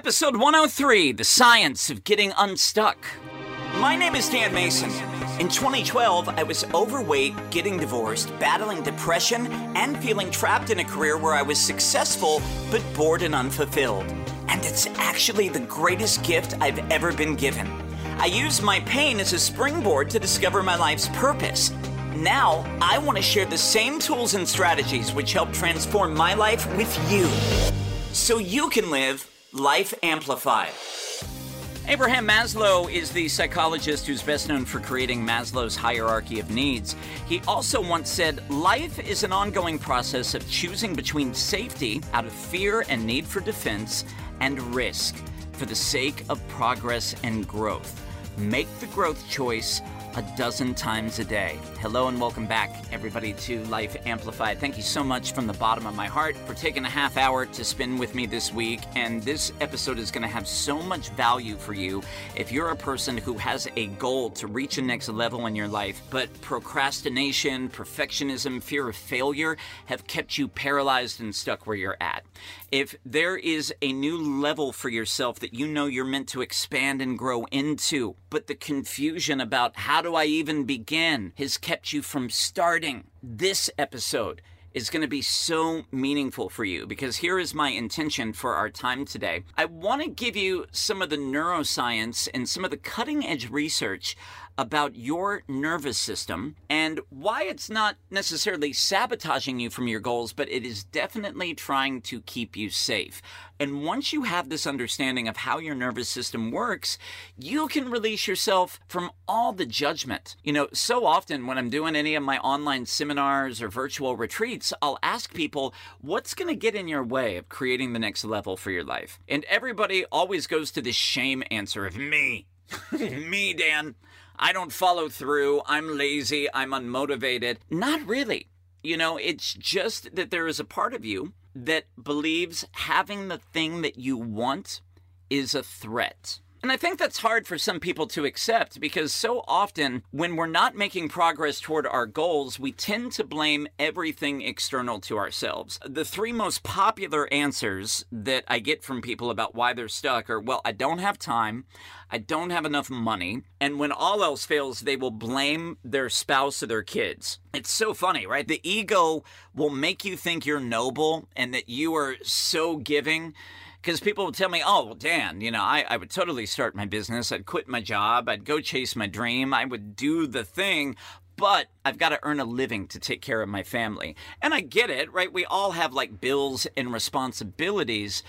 Episode 103, The Science of Getting Unstuck. My name is Dan Mason. In 2012, I was overweight, getting divorced, battling depression, and feeling trapped in a career where I was successful but bored and unfulfilled. And it's actually the greatest gift I've ever been given. I used my pain as a springboard to discover my life's purpose. Now, I want to share the same tools and strategies which helped transform my life with you, so you can live Life Amplified. Abraham Maslow is the psychologist who's best known for creating Maslow's hierarchy of needs. He also once said, "Life is an ongoing process of choosing between safety, out of fear and need for defense, and risk, for the sake of progress and growth. Make the growth choice a dozen times a day." Hello and welcome back, everybody, to Life Amplified. Thank you so much from the bottom of my heart for taking a half hour to spend with me this week. And this episode is going to have so much value for you if you're a person who has a goal to reach a next level in your life, but procrastination, perfectionism, fear of failure have kept you paralyzed and stuck where you're at. If there is a new level for yourself that you know you're meant to expand and grow into, but the confusion about how do I even begin has kept you from starting, this episode is going to be so meaningful for you, because here is my intention for our time today. I want to give you some of the neuroscience and some of the cutting edge research about your nervous system and why it's not necessarily sabotaging you from your goals, but it is definitely trying to keep you safe. And once you have this understanding of how your nervous system works, you can release yourself from all the judgment. You know, so often when I'm doing any of my online seminars or virtual retreats, I'll ask people, what's going to get in your way of creating the next level for your life? And everybody always goes to this shame answer of me. Me, Dan. I don't follow through, I'm lazy, I'm unmotivated. Not really. You know, it's just that there is a part of you that believes having the thing that you want is a threat. And I think that's hard for some people to accept, because so often when we're not making progress toward our goals, we tend to blame everything external to ourselves. The three most popular answers that I get from people about why they're stuck are, well, I don't have time, I don't have enough money, and when all else fails, they will blame their spouse or their kids. It's so funny, right? The ego will make you think you're noble and that you are so giving. Because people would tell me, oh, well, Dan, you know, I would totally start my business. I'd quit my job. I'd go chase my dream. I would do the thing. But I've got to earn a living to take care of my family. And I get it, right? We all have like bills and responsibilities.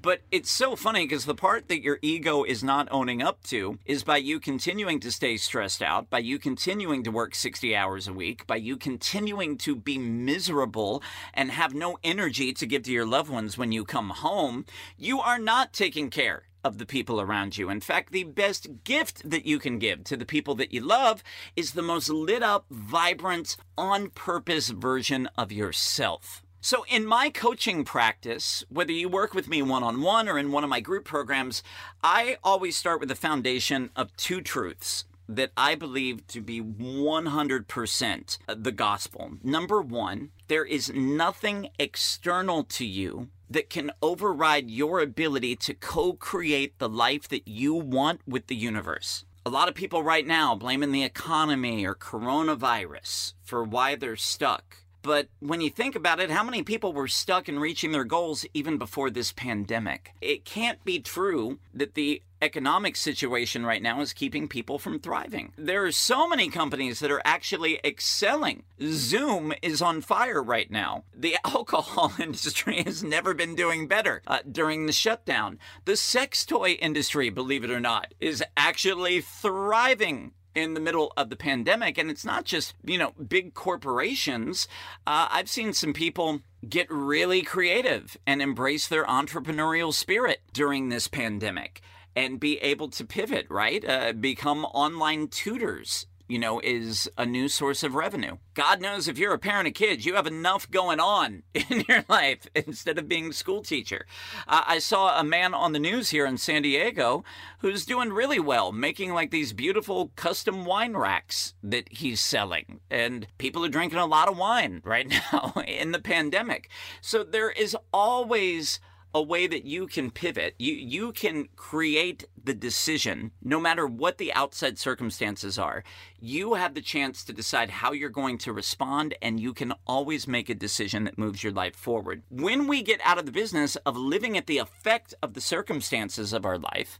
But it's so funny, because the part that your ego is not owning up to is by you continuing to stay stressed out, by you continuing to work 60 hours a week, by you continuing to be miserable and have no energy to give to your loved ones when you come home, you are not taking care of the people around you. In fact, the best gift that you can give to the people that you love is the most lit up, vibrant, on-purpose version of yourself. So in my coaching practice, whether you work with me one-on-one or in one of my group programs, I always start with the foundation of two truths that I believe to be 100% the gospel. Number one, there is nothing external to you that can override your ability to co-create the life that you want with the universe. A lot of people right now blaming the economy or coronavirus for why they're stuck. But when you think about it, how many people were stuck in reaching their goals even before this pandemic? It can't be true that the economic situation right now is keeping people from thriving. There are so many companies that are actually excelling. Zoom is on fire right now. The alcohol industry has never been doing better during the shutdown. The sex toy industry, believe it or not, is actually thriving in the middle of the pandemic. And it's not just, you know, big corporations. I've seen some people get really creative and embrace their entrepreneurial spirit during this pandemic and be able to pivot, right? Become online tutors, you know, is a new source of revenue. God knows if you're a parent of kids, you have enough going on in your life instead of being a school teacher. I saw a man on the news here in San Diego who's doing really well, making like these beautiful custom wine racks that he's selling. And people are drinking a lot of wine right now in the pandemic. So there is always a way that you can pivot. You can create the decision, no matter what the outside circumstances are. You have the chance to decide how you're going to respond, and you can always make a decision that moves your life forward. When we get out of the business of living at the effect of the circumstances of our life,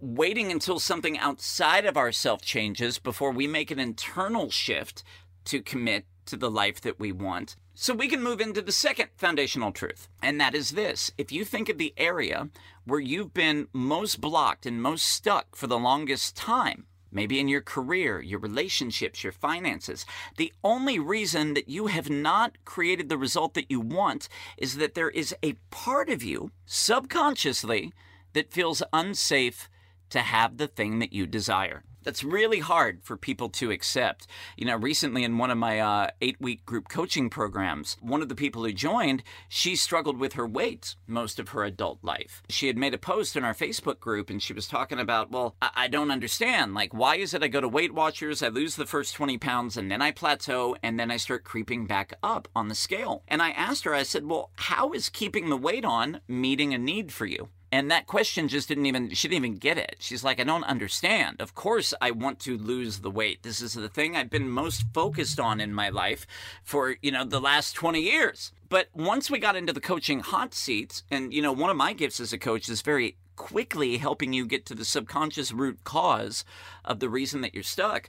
waiting until something outside of ourselves changes before we make an internal shift to commit to the life that we want. So we can move into the second foundational truth, and that is this. If you think of the area where you've been most blocked and most stuck for the longest time, maybe in your career, your relationships, your finances, the only reason that you have not created the result that you want is that there is a part of you subconsciously that feels unsafe to have the thing that you desire. That's really hard for people to accept. Recently in one of my 8-week group coaching programs, one of the people who joined, she struggled with her weight most of her adult life. She had made a post in our Facebook group, and she was talking about, well, I don't understand. Like, why is it I go to Weight Watchers, I lose the first 20 pounds, and then I plateau, and then I start creeping back up on the scale? And I asked her, I said, well, how is keeping the weight on meeting a need for you? And that question just she didn't even get it. She's like, I don't understand. Of course I want to lose the weight. This is the thing I've been most focused on in my life for, the last 20 years. But once we got into the coaching hot seats, and, one of my gifts as a coach is very quickly helping you get to the subconscious root cause of the reason that you're stuck.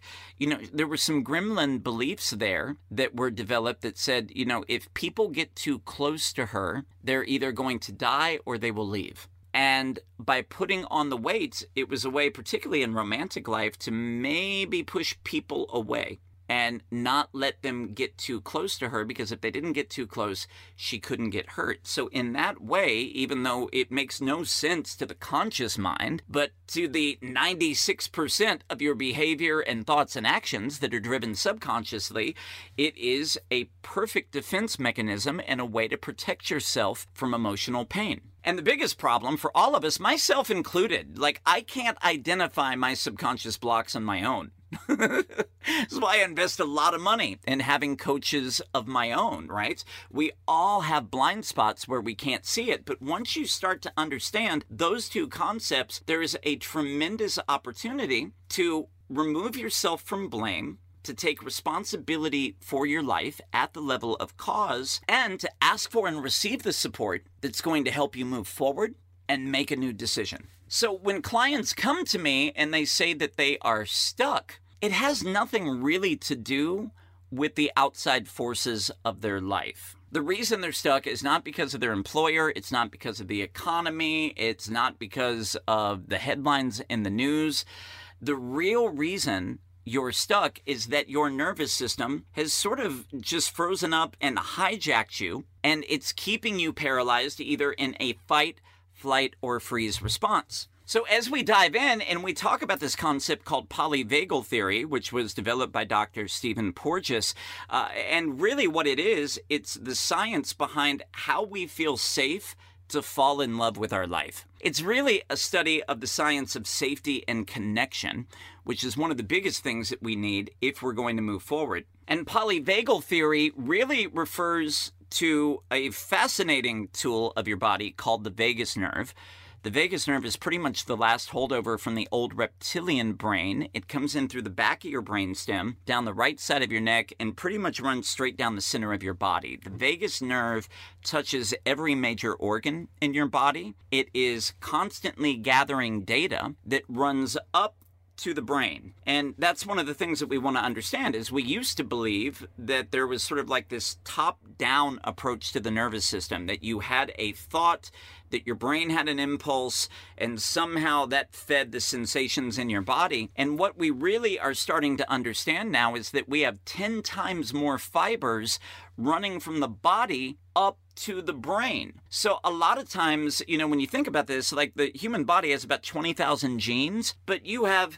There were some gremlin beliefs there that were developed that said, if people get too close to her, they're either going to die or they will leave. And by putting on the weights, it was a way, particularly in romantic life, to maybe push people away and not let them get too close to her, because if they didn't get too close, she couldn't get hurt. So in that way, even though it makes no sense to the conscious mind, but to the 96% of your behavior and thoughts and actions that are driven subconsciously, it is a perfect defense mechanism and a way to protect yourself from emotional pain. And the biggest problem for all of us, myself included, like, I can't identify my subconscious blocks on my own. This is why I invest a lot of money in having coaches of my own, right? We all have blind spots where we can't see it. But once you start to understand those two concepts, there is a tremendous opportunity to remove yourself from blame, to take responsibility for your life at the level of cause, and to ask for and receive the support that's going to help you move forward and make a new decision. So when clients come to me and they say that they are stuck, it has nothing really to do with the outside forces of their life. The reason they're stuck is not because of their employer, it's not because of the economy, it's not because of the headlines in the news. The real reason you're stuck is that your nervous system has sort of just frozen up and hijacked you, and it's keeping you paralyzed either in a fight, flight, or freeze response. So as we dive in and we talk about this concept called polyvagal theory, which was developed by Dr. Stephen Porges, and really what it is, it's the science behind how we feel safe to fall in love with our life. It's really a study of the science of safety and connection, which is one of the biggest things that we need if we're going to move forward. And polyvagal theory really refers to a fascinating tool of your body called the vagus nerve. The vagus nerve is pretty much the last holdover from the old reptilian brain. It comes in through the back of your brainstem, down the right side of your neck, and pretty much runs straight down the center of your body. The vagus nerve touches every major organ in your body. It is constantly gathering data that runs up to the brain. And that's one of the things that we want to understand is we used to believe that there was sort of like this top-down approach to the nervous system, that you had a thought, that your brain had an impulse, and somehow that fed the sensations in your body. And what we really are starting to understand now is that we have 10 times more fibers running from the body up to the brain. So a lot of times, when you think about this, like, the human body has about 20,000 genes, but you have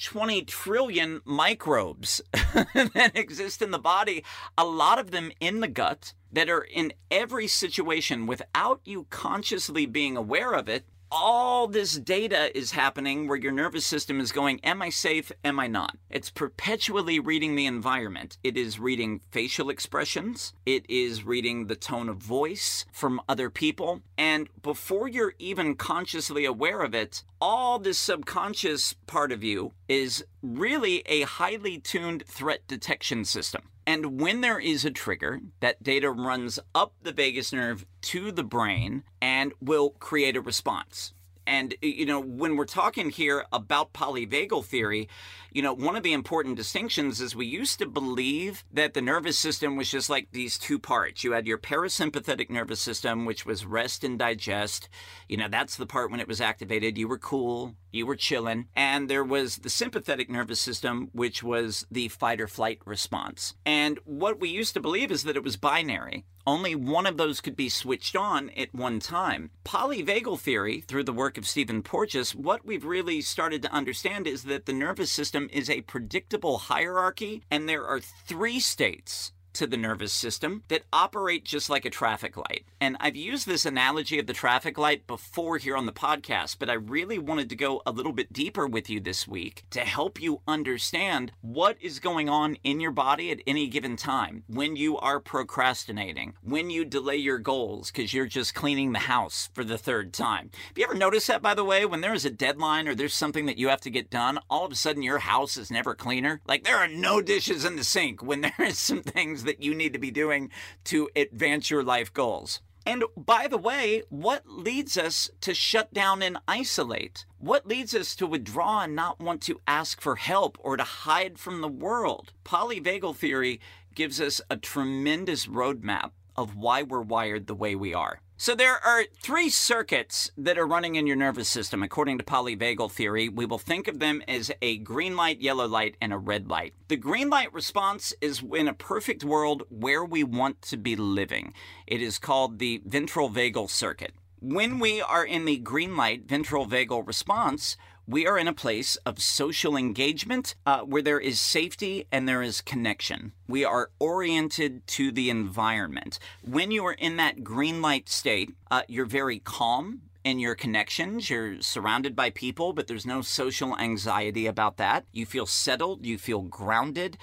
20 trillion microbes that exist in the body, a lot of them in the gut, that are in every situation without you consciously being aware of it. all this data is happening where your nervous system is going, am I safe? Am I not? It's perpetually reading the environment. It is reading facial expressions. It is reading the tone of voice from other people. And before you're even consciously aware of it, all this subconscious part of you is really a highly tuned threat detection system. And when there is a trigger, that data runs up the vagus nerve to the brain and will create a response. And, you know, when we're talking here about polyvagal theory, you know, one of the important distinctions is we used to believe that the nervous system was just like these two parts. You had your parasympathetic nervous system, which was rest and digest. You know, that's the part when it was activated. You were cool. You were chilling. And there was the sympathetic nervous system, which was the fight or flight response. And what we used to believe is that it was binary. Only one of those could be switched on at one time. Polyvagal theory, through the work of Stephen Porges, what we've really started to understand is that the nervous system is a predictable hierarchy, and there are three states to the nervous system that operate just like a traffic light. And I've used this analogy of the traffic light before here on the podcast, but I really wanted to go a little bit deeper with you this week to help you understand what is going on in your body at any given time. When you are procrastinating, when you delay your goals because you're just cleaning the house for the third time. Have you ever noticed that, by the way, when there is a deadline or there's something that you have to get done, all of a sudden your house is never cleaner? Like, there are no dishes in the sink when there is some things that you need to be doing to advance your life goals. And by the way, what leads us to shut down and isolate? What leads us to withdraw and not want to ask for help or to hide from the world? Polyvagal theory gives us a tremendous roadmap of why we're wired the way we are. So there are three circuits that are running in your nervous system. According to polyvagal theory, we will think of them as a green light, yellow light, and a red light. The green light response is in a perfect world where we want to be living. It is called the ventral vagal circuit. When we are in the green light, ventral vagal response, we are in a place of social engagement where there is safety and there is connection. We are oriented to the environment. When you are in that green light state, you're very calm in your connections. You're surrounded by people, but there's no social anxiety about that. You feel settled. You feel grounded.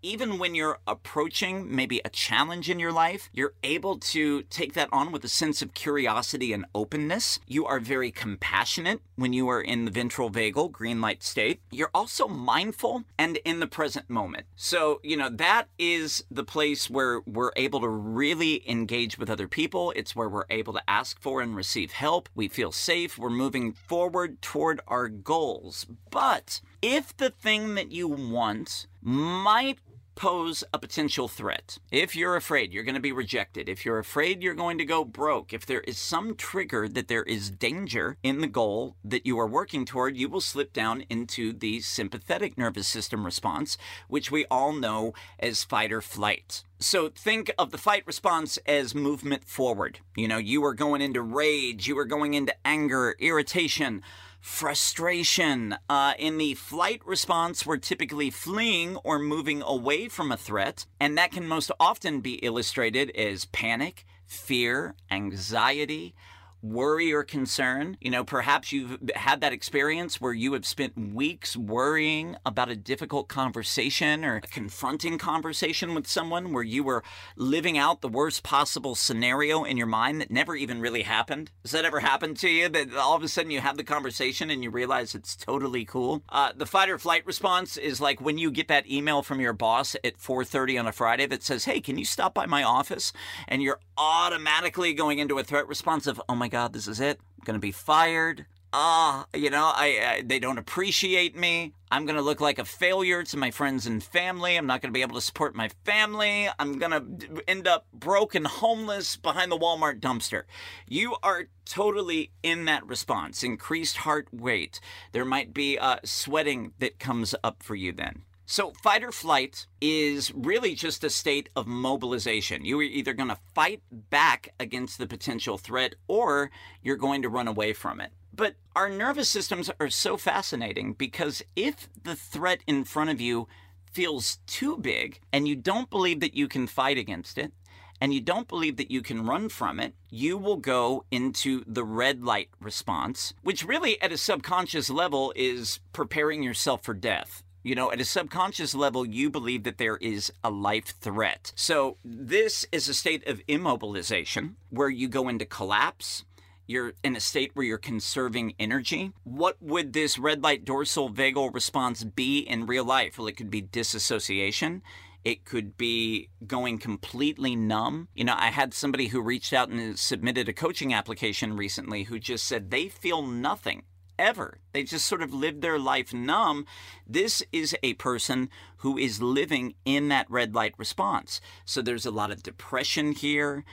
Even when you're approaching maybe a challenge in your life, you're able to take that on with a sense of curiosity and openness. You are very compassionate when you are in the ventral vagal green light state. You're also mindful and in the present moment. So, you know, that is the place where we're able to really engage with other people. It's where we're able to ask for and receive help. We feel safe. We're moving forward toward our goals. But if the thing that you want might pose a potential threat, if you're afraid you're going to be rejected, if you're afraid you're going to go broke, if there is some trigger that there is danger in the goal that you are working toward, you will slip down into the sympathetic nervous system response, which we all know as fight or flight. So think of the fight response as movement forward. You know, you are going into rage, you are going into anger, irritation, frustration. In the flight response, we're typically fleeing or moving away from a threat, and that can most often be illustrated as panic, fear, anxiety, worry or concern. You know, perhaps you've had that experience where you have spent weeks worrying about a difficult conversation or a confronting conversation with someone where you were living out the worst possible scenario in your mind that never even really happened. Has that ever happened to you, that all of a sudden you have the conversation and you realize it's totally cool? The fight or flight response is like when you get that email from your boss at 4:30 on a Friday that says, hey, can you stop by my office? And you're automatically going into a threat response of, oh my God, this is it. I'm going to be fired. You know, they don't appreciate me. I'm going to look like a failure to my friends and family. I'm not going to be able to support my family. I'm going to end up broke and homeless behind the Walmart dumpster. You are totally in that response. Increased heart rate. There might be sweating that comes up for you then. So fight or flight is really just a state of mobilization. You are either going to fight back against the potential threat or you're going to run away from it. But our nervous systems are so fascinating because if the threat in front of you feels too big and you don't believe that you can fight against it, and you don't believe that you can run from it, you will go into the red light response, which really at a subconscious level is preparing yourself for death. You know, at a subconscious level, you believe that there is a life threat. So this is a state of immobilization where you go into collapse. You're in a state where you're conserving energy. What would this red light dorsal vagal response be in real life? Well, it could be disassociation. It could be going completely numb. You know, I had somebody who reached out and submitted a coaching application recently who just said they feel nothing. Ever. They just sort of live their life numb. This is a person who is living in that red light response. So there's a lot of depression here.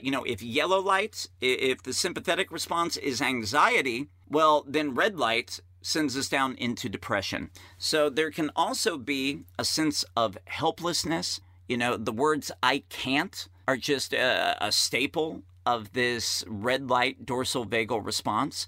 You know, if yellow lights, if the sympathetic response is anxiety, well, then red light sends us down into depression. So there can also be a sense of helplessness. You know, the words "I can't" are just a staple of this red light dorsal vagal response.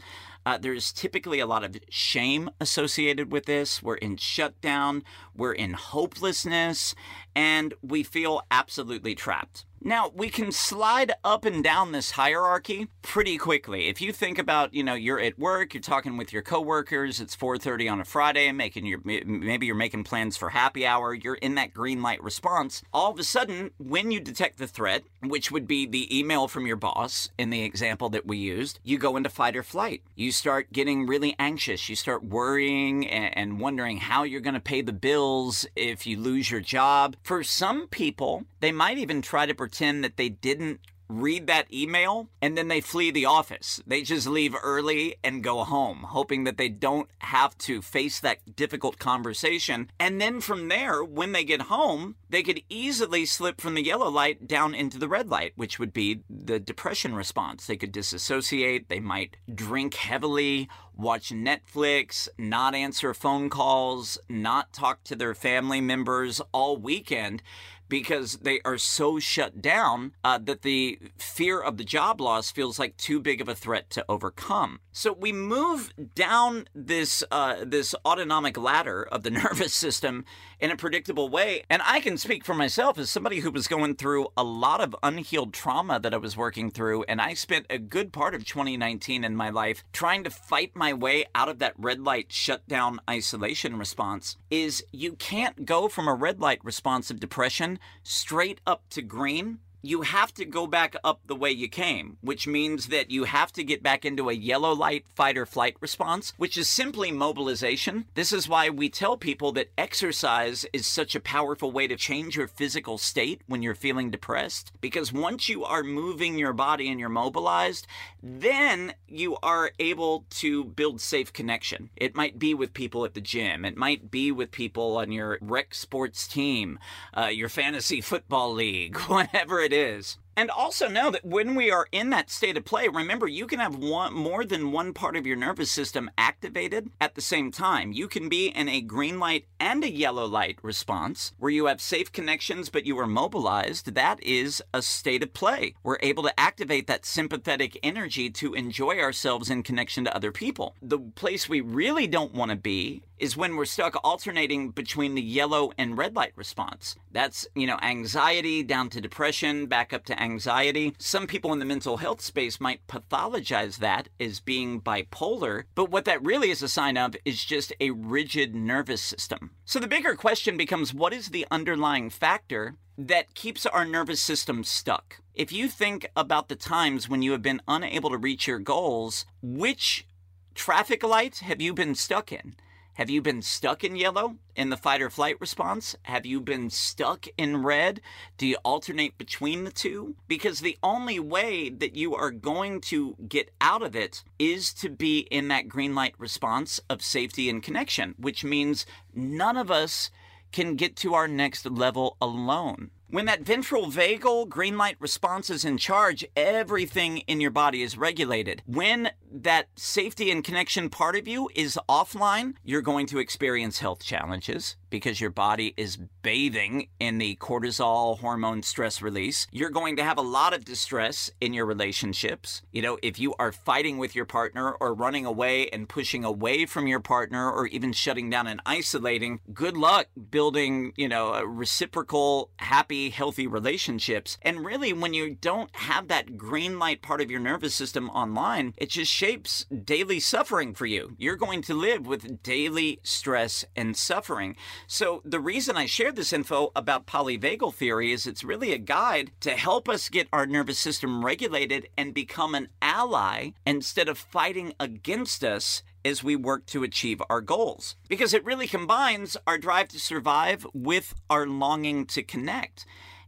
There's typically a lot of shame associated with this. We're in shutdown, we're in hopelessness, and we feel absolutely trapped. Now, we can slide up and down this hierarchy pretty quickly. If you think about, you know, you're at work, you're talking with your coworkers, it's 4:30 on a Friday, maybe you're making plans for happy hour, you're in that green light response. All of a sudden, when you detect the threat, which would be the email from your boss in the example that we used, you go into fight or flight. You start getting really anxious. You start worrying and wondering how you're going to pay the bills if you lose your job. For some people, they might even try to pretend that they didn't read that email, and then they flee the office. They just leave early and go home, hoping that they don't have to face that difficult conversation. And then from there, when they get home, they could easily slip from the yellow light down into the red light, which would be the depression response. They could disassociate. They might drink heavily, watch Netflix, not answer phone calls, not talk to their family members all weekend, because they are so shut down that the fear of the job loss feels like too big of a threat to overcome. So we move down this this autonomic ladder of the nervous system in a predictable way. And I can speak for myself as somebody who was going through a lot of unhealed trauma that I was working through. And I spent a good part of 2019 in my life trying to fight my way out of that red light shutdown isolation response. Is you can't go from a red light response of depression straight up to green. You have to go back up the way you came, which means that you have to get back into a yellow light fight or flight response, which is simply mobilization. This is why we tell people that exercise is such a powerful way to change your physical state when you're feeling depressed, because once you are moving your body and you're mobilized, then you are able to build safe connection. It might be with people at the gym. It might be with people on your rec sports team, your fantasy football league, whatever it is. And also know that when we are in that state of play, remember, you can have more than one part of your nervous system activated at the same time. You can be in a green light and a yellow light response where you have safe connections, but you are mobilized. That is a state of play. We're able to activate that sympathetic energy to enjoy ourselves in connection to other people. The place we really don't want to be is when we're stuck alternating between the yellow and red light response. That's, you know, anxiety down to depression, back up to anxiety. Some people in the mental health space might pathologize that as being bipolar, but what that really is a sign of is just a rigid nervous system. So the bigger question becomes, what is the underlying factor that keeps our nervous system stuck? If you think about the times when you have been unable to reach your goals, which traffic light have you been stuck in? Have you been stuck in yellow in the fight or flight response? Have you been stuck in red? Do you alternate between the two? Because the only way that you are going to get out of it is to be in that green light response of safety and connection, which means none of us can get to our next level alone. When that ventral vagal green light response is in charge, everything in your body is regulated. When that safety and connection part of you is offline, you're going to experience health challenges because your body is bathing in the cortisol hormone stress release. You're going to have a lot of distress in your relationships. You know, if you are fighting with your partner or running away and pushing away from your partner or even shutting down and isolating, good luck building, you know, a reciprocal, happy, healthy relationships. And really, when you don't have that green light part of your nervous system online, it just shapes daily suffering for you. You're going to live with daily stress and suffering. So the reason I share this info about polyvagal theory is it's really a guide to help us get our nervous system regulated and become an ally instead of fighting against us as we work to achieve our goals. Because it really combines our drive to survive with our longing to connect.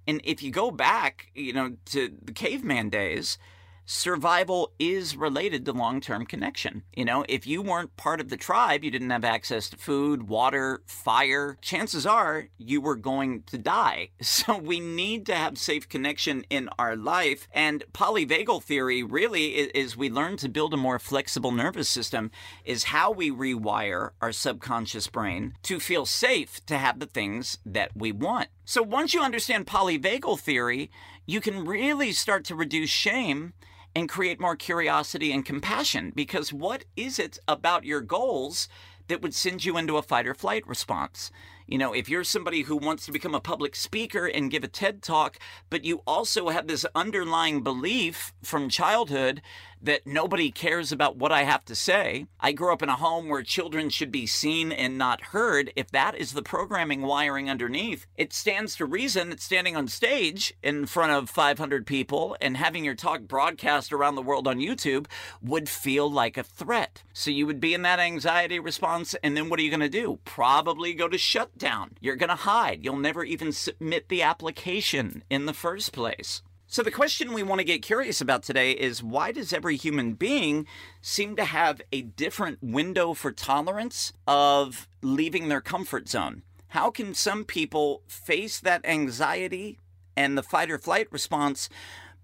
And if you go back, you know, to the caveman days, survival is related to long-term connection. You know, if you weren't part of the tribe, you didn't have access to food, water, fire, chances are you were going to die. So we need to have safe connection in our life. And polyvagal theory really is we learn to build a more flexible nervous system is how we rewire our subconscious brain to feel safe to have the things that we want. So once you understand polyvagal theory, you can really start to reduce shame and create more curiosity and compassion, because what is it about your goals that would send you into a fight or flight response? You know, if you're somebody who wants to become a public speaker and give a TED Talk, but you also have this underlying belief from childhood that nobody cares about what I have to say. I grew up in a home where children should be seen and not heard. If that is the programming wiring underneath, it stands to reason that standing on stage in front of 500 people and having your talk broadcast around the world on YouTube would feel like a threat. So you would be in that anxiety response, and then what are you going to do? Probably go to shutdown. You're going to hide. You'll never even submit the application in the first place. So the question we want to get curious about today is, why does every human being seem to have a different window for tolerance of leaving their comfort zone? How can some people face that anxiety and the fight or flight response,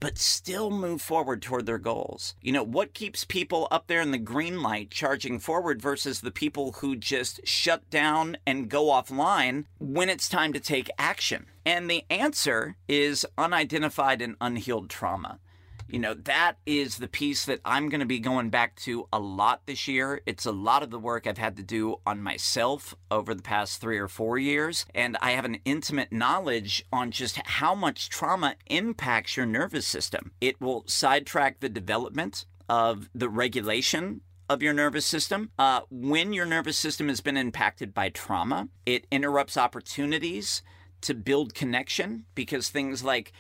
but still move forward toward their goals? You know, what keeps people up there in the green light charging forward versus the people who just shut down and go offline when it's time to take action? And the answer is unidentified and unhealed trauma. You know, that is the piece that I'm going to be going back to a lot this year. It's a lot of the work I've had to do on myself over the past 3 or 4 years. And I have an intimate knowledge on just how much trauma impacts your nervous system. It will sidetrack the development of the regulation of your nervous system. When your nervous system has been impacted by trauma, it interrupts opportunities to build connection, because things like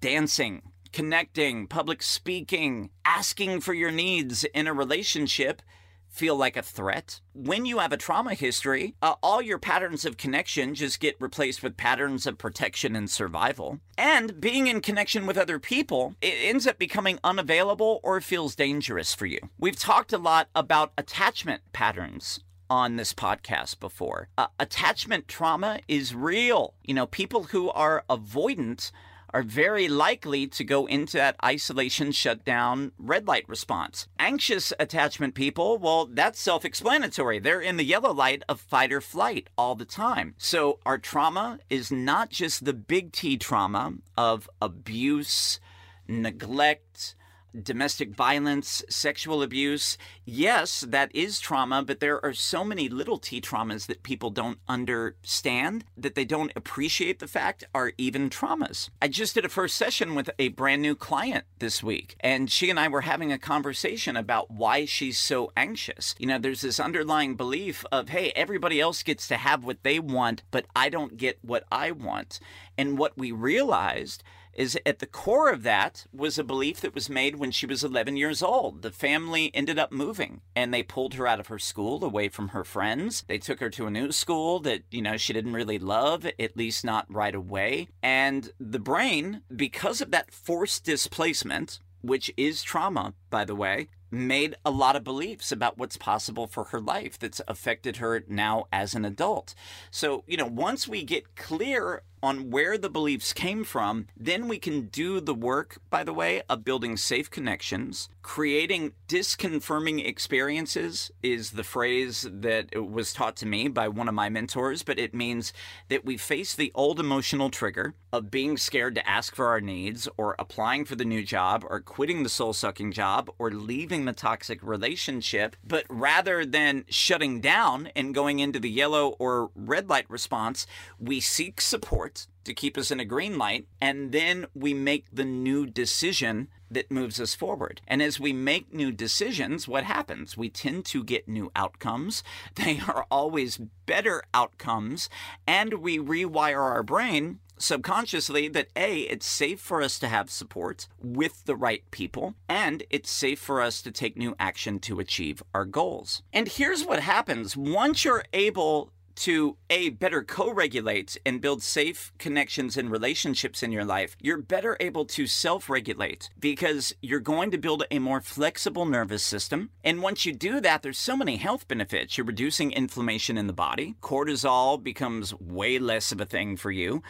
dancing, connecting, public speaking, asking for your needs in a relationship feel like a threat. When you have a trauma history, all your patterns of connection just get replaced with patterns of protection and survival. And being in connection with other people, it ends up becoming unavailable or feels dangerous for you. We've talked a lot about attachment patterns on this podcast before. Attachment trauma is real. You know, people who are avoidant are very likely to go into that isolation, shutdown, red light response. Anxious attachment people, well, that's self-explanatory. They're in the yellow light of fight or flight all the time. So our trauma is not just the big T trauma of abuse, neglect, domestic violence, sexual abuse. Yes, that is trauma, but there are so many little T traumas that people don't understand, that they don't appreciate the fact are even traumas. I just did a first session with a brand new client this week, and she and I were having a conversation about why she's so anxious. You know, there's this underlying belief of, hey, everybody else gets to have what they want, but I don't get what I want. And what we realized is at the core of that was a belief that was made when she was 11 years old. The family ended up moving, and they pulled her out of her school, away from her friends. They took her to a new school that, you know, she didn't really love, at least not right away. And the brain, because of that forced displacement, which is trauma, by the way, made a lot of beliefs about what's possible for her life that's affected her now as an adult. So, you know, once we get clear on where the beliefs came from, then we can do the work, by the way, of building safe connections. Creating disconfirming experiences is the phrase that was taught to me by one of my mentors, but it means that we face the old emotional trigger of being scared to ask for our needs, or applying for the new job, or quitting the soul-sucking job, or leaving the toxic relationship, but rather than shutting down and going into the yellow or red light response, we seek support to keep us in a green light, and then we make the new decision that moves us forward. And as we make new decisions, what happens? We tend to get new outcomes. They are always better outcomes, and we rewire our brain subconsciously that A, it's safe for us to have support with the right people, and it's safe for us to take new action to achieve our goals. And here's what happens. Once you're able to A, better co-regulate and build safe connections and relationships in your life, you're better able to self-regulate because you're going to build a more flexible nervous system. And once you do that, there's so many health benefits. You're reducing inflammation in the body. Cortisol becomes way less of a thing for you.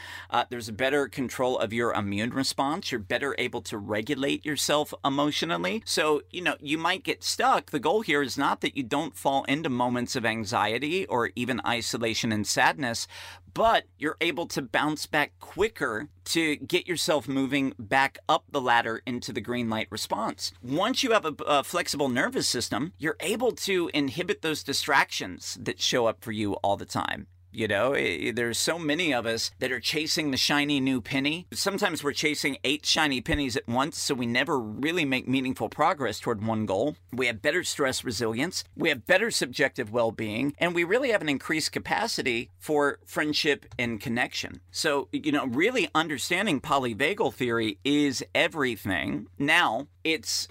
There's better control of your immune response. You're better able to regulate yourself emotionally. So, you might get stuck. The goal here is not that you don't fall into moments of anxiety or even isolation and sadness, but you're able to bounce back quicker to get yourself moving back up the ladder into the green light response. Once you have a flexible nervous system, you're able to inhibit those distractions that show up for you all the time. There's so many of us that are chasing the shiny new penny. Sometimes we're chasing 8 shiny pennies at once, so we never really make meaningful progress toward one goal. We have better stress resilience. We have better subjective well-being. And we really have an increased capacity for friendship and connection. So, really understanding polyvagal theory is everything. Now, it's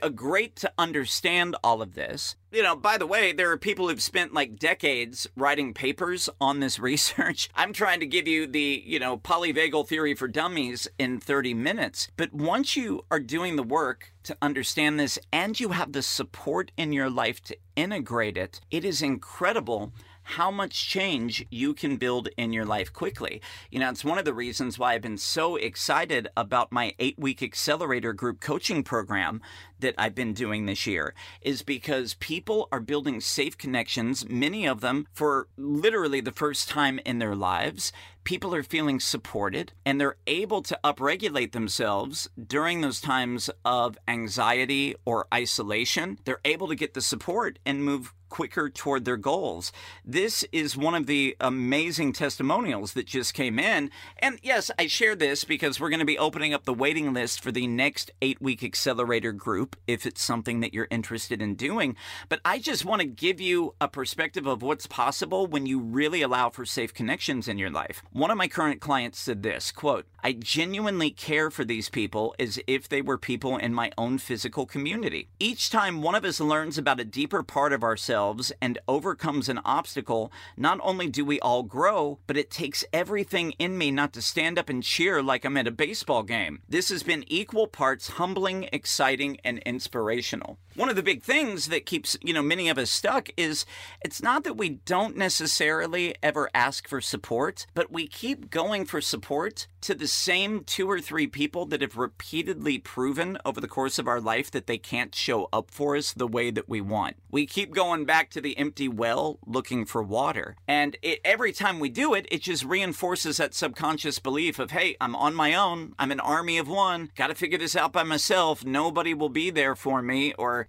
a great to understand all of this. By the way, there are people who've spent decades writing papers on this research. I'm trying to give you the, polyvagal theory for dummies in 30 minutes. But once you are doing the work to understand this and you have the support in your life to integrate it, it is incredible how much change you can build in your life quickly. It's one of the reasons why I've been so excited about my 8-week accelerator group coaching program that I've been doing this year, is because people are building safe connections, many of them for literally the first time in their lives. People are feeling supported, and they're able to upregulate themselves during those times of anxiety or isolation. They're able to get the support and move quicker toward their goals. This is one of the amazing testimonials that just came in. And yes, I share this because we're going to be opening up the waiting list for the next 8-week accelerator group if it's something that you're interested in doing. But I just want to give you a perspective of what's possible when you really allow for safe connections in your life. One of my current clients said this, quote, "I genuinely care for these people as if they were people in my own physical community. Each time one of us learns about a deeper part of ourselves and overcomes an obstacle, not only do we all grow, but it takes everything in me not to stand up and cheer like I'm at a baseball game. This has been equal parts humbling, exciting, and inspirational." One of the big things that keeps, many of us stuck is it's not that we don't necessarily ever ask for support, but we keep going for support to the same 2 or 3 people that have repeatedly proven over the course of our life that they can't show up for us the way that we want. We keep going back to the empty well looking for water. And every time we do it, it just reinforces that subconscious belief of, hey, I'm on my own. I'm an army of one. Got to figure this out by myself. Nobody will be there for me. Or,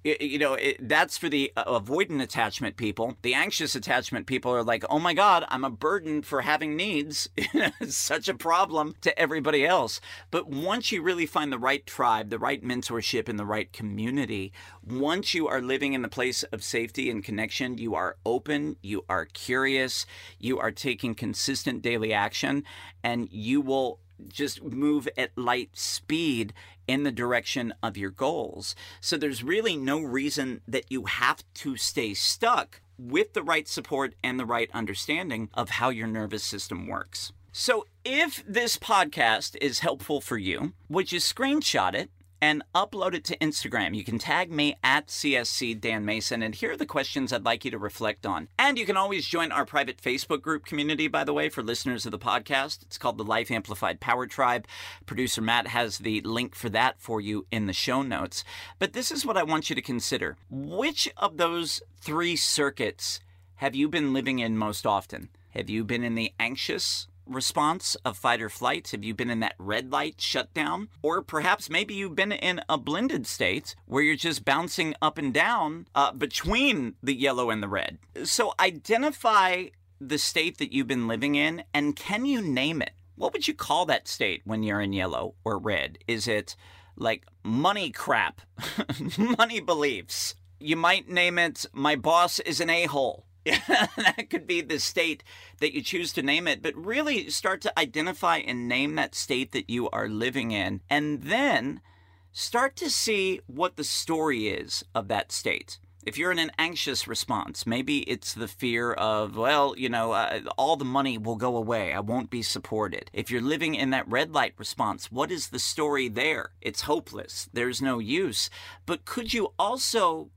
that's for the avoidant attachment people. The anxious attachment people are like, oh my God, I'm a burden for having needs. It's such a problem to everybody else. But once you really find the right tribe, the right mentorship, and the right community, once you are living in the place of safety and connection, you are open, you are curious, you are taking consistent daily action, and you will just move at light speed in the direction of your goals. So there's really no reason that you have to stay stuck with the right support and the right understanding of how your nervous system works. So if this podcast is helpful for you, would you screenshot it and upload it to Instagram. You can tag me at CSC Dan Mason, and here are the questions I'd like you to reflect on. And you can always join our private Facebook group community, by the way, for listeners of the podcast. It's called the Life Amplified Power Tribe. Producer Matt has the link for that for you in the show notes. But this is what I want you to consider. Which of those three circuits have you been living in most often? Have you been in the anxious response of fight or flight? Have you been in that red light shutdown? Or perhaps maybe you've been in a blended state where you're just bouncing up and down between the yellow and the red. So identify the state that you've been living in, and can you name it? What would you call that state when you're in yellow or red? Is it like money crap, money beliefs? You might name it, my boss is an a-hole. That could be the state that you choose to name it, but really start to identify and name that state that you are living in, and then start to see what the story is of that state. If you're in an anxious response, maybe it's the fear of, well, you know, all the money will go away. I won't be supported. If you're living in that red light response, what is the story there? It's hopeless. There's no use. But could you also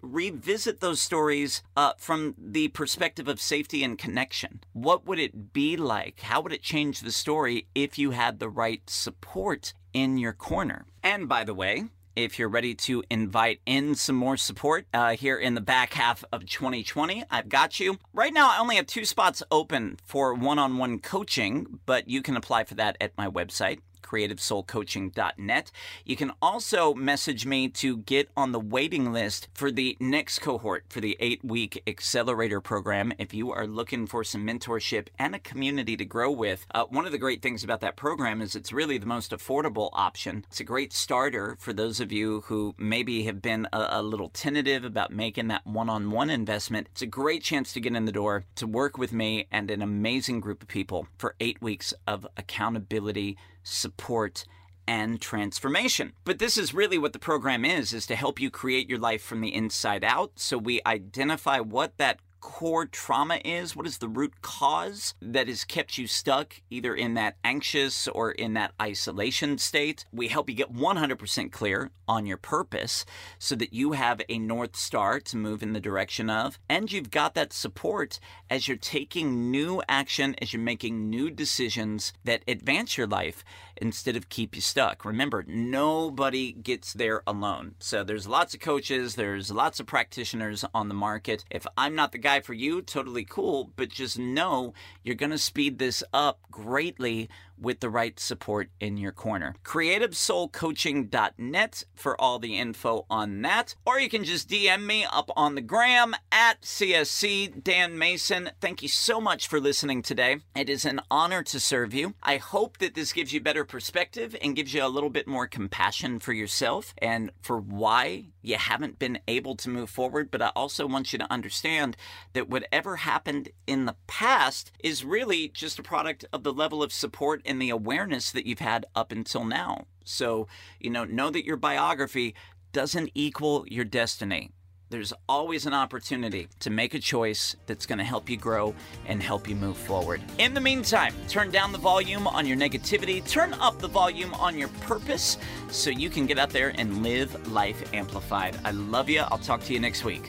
revisit those stories from the perspective of safety and connection? What would it be like? How would it change the story if you had the right support in your corner? And by the way, if you're ready to invite in some more support here in the back half of 2020, I've got you. Right now, I only have 2 spots open for one-on-one coaching, but you can apply for that at my website, CreativeSoulCoaching.net. You can also message me to get on the waiting list for the next cohort for the 8-week accelerator program if you are looking for some mentorship and a community to grow with. One of the great things about that program is it's really the most affordable option. It's a great starter for those of you who maybe have been a little tentative about making that one-on-one investment. It's a great chance to get in the door, to work with me and an amazing group of people for 8 weeks of accountability, support, and transformation. But this is really what the program is to help you create your life from the inside out. So we identify what that core trauma is. What is the root cause that has kept you stuck either in that anxious or in that isolation state? We help you get 100% clear on your purpose so that you have a North Star to move in the direction of, and you've got that support as you're taking new action, as you're making new decisions that advance your life instead of keep you stuck. Remember, nobody gets there alone. So there's lots of coaches, there's lots of practitioners on the market. If I'm not the guy for you, totally cool, but just know you're going to speed this up greatly with the right support in your corner. CreativeSoulCoaching.net for all the info on that, or you can just DM me up on the gram at CSC Dan Mason. Thank you so much for listening today. It is an honor to serve you. I hope that this gives you better perspective and gives you a little bit more compassion for yourself and for why you haven't been able to move forward, but I also want you to understand that whatever happened in the past is really just a product of the level of support and the awareness that you've had up until now. So, you know that your biography doesn't equal your destiny. There's always an opportunity to make a choice that's going to help you grow and help you move forward. In the meantime, turn down the volume on your negativity, turn up the volume on your purpose so you can get out there and live life amplified. I love you. I'll talk to you next week.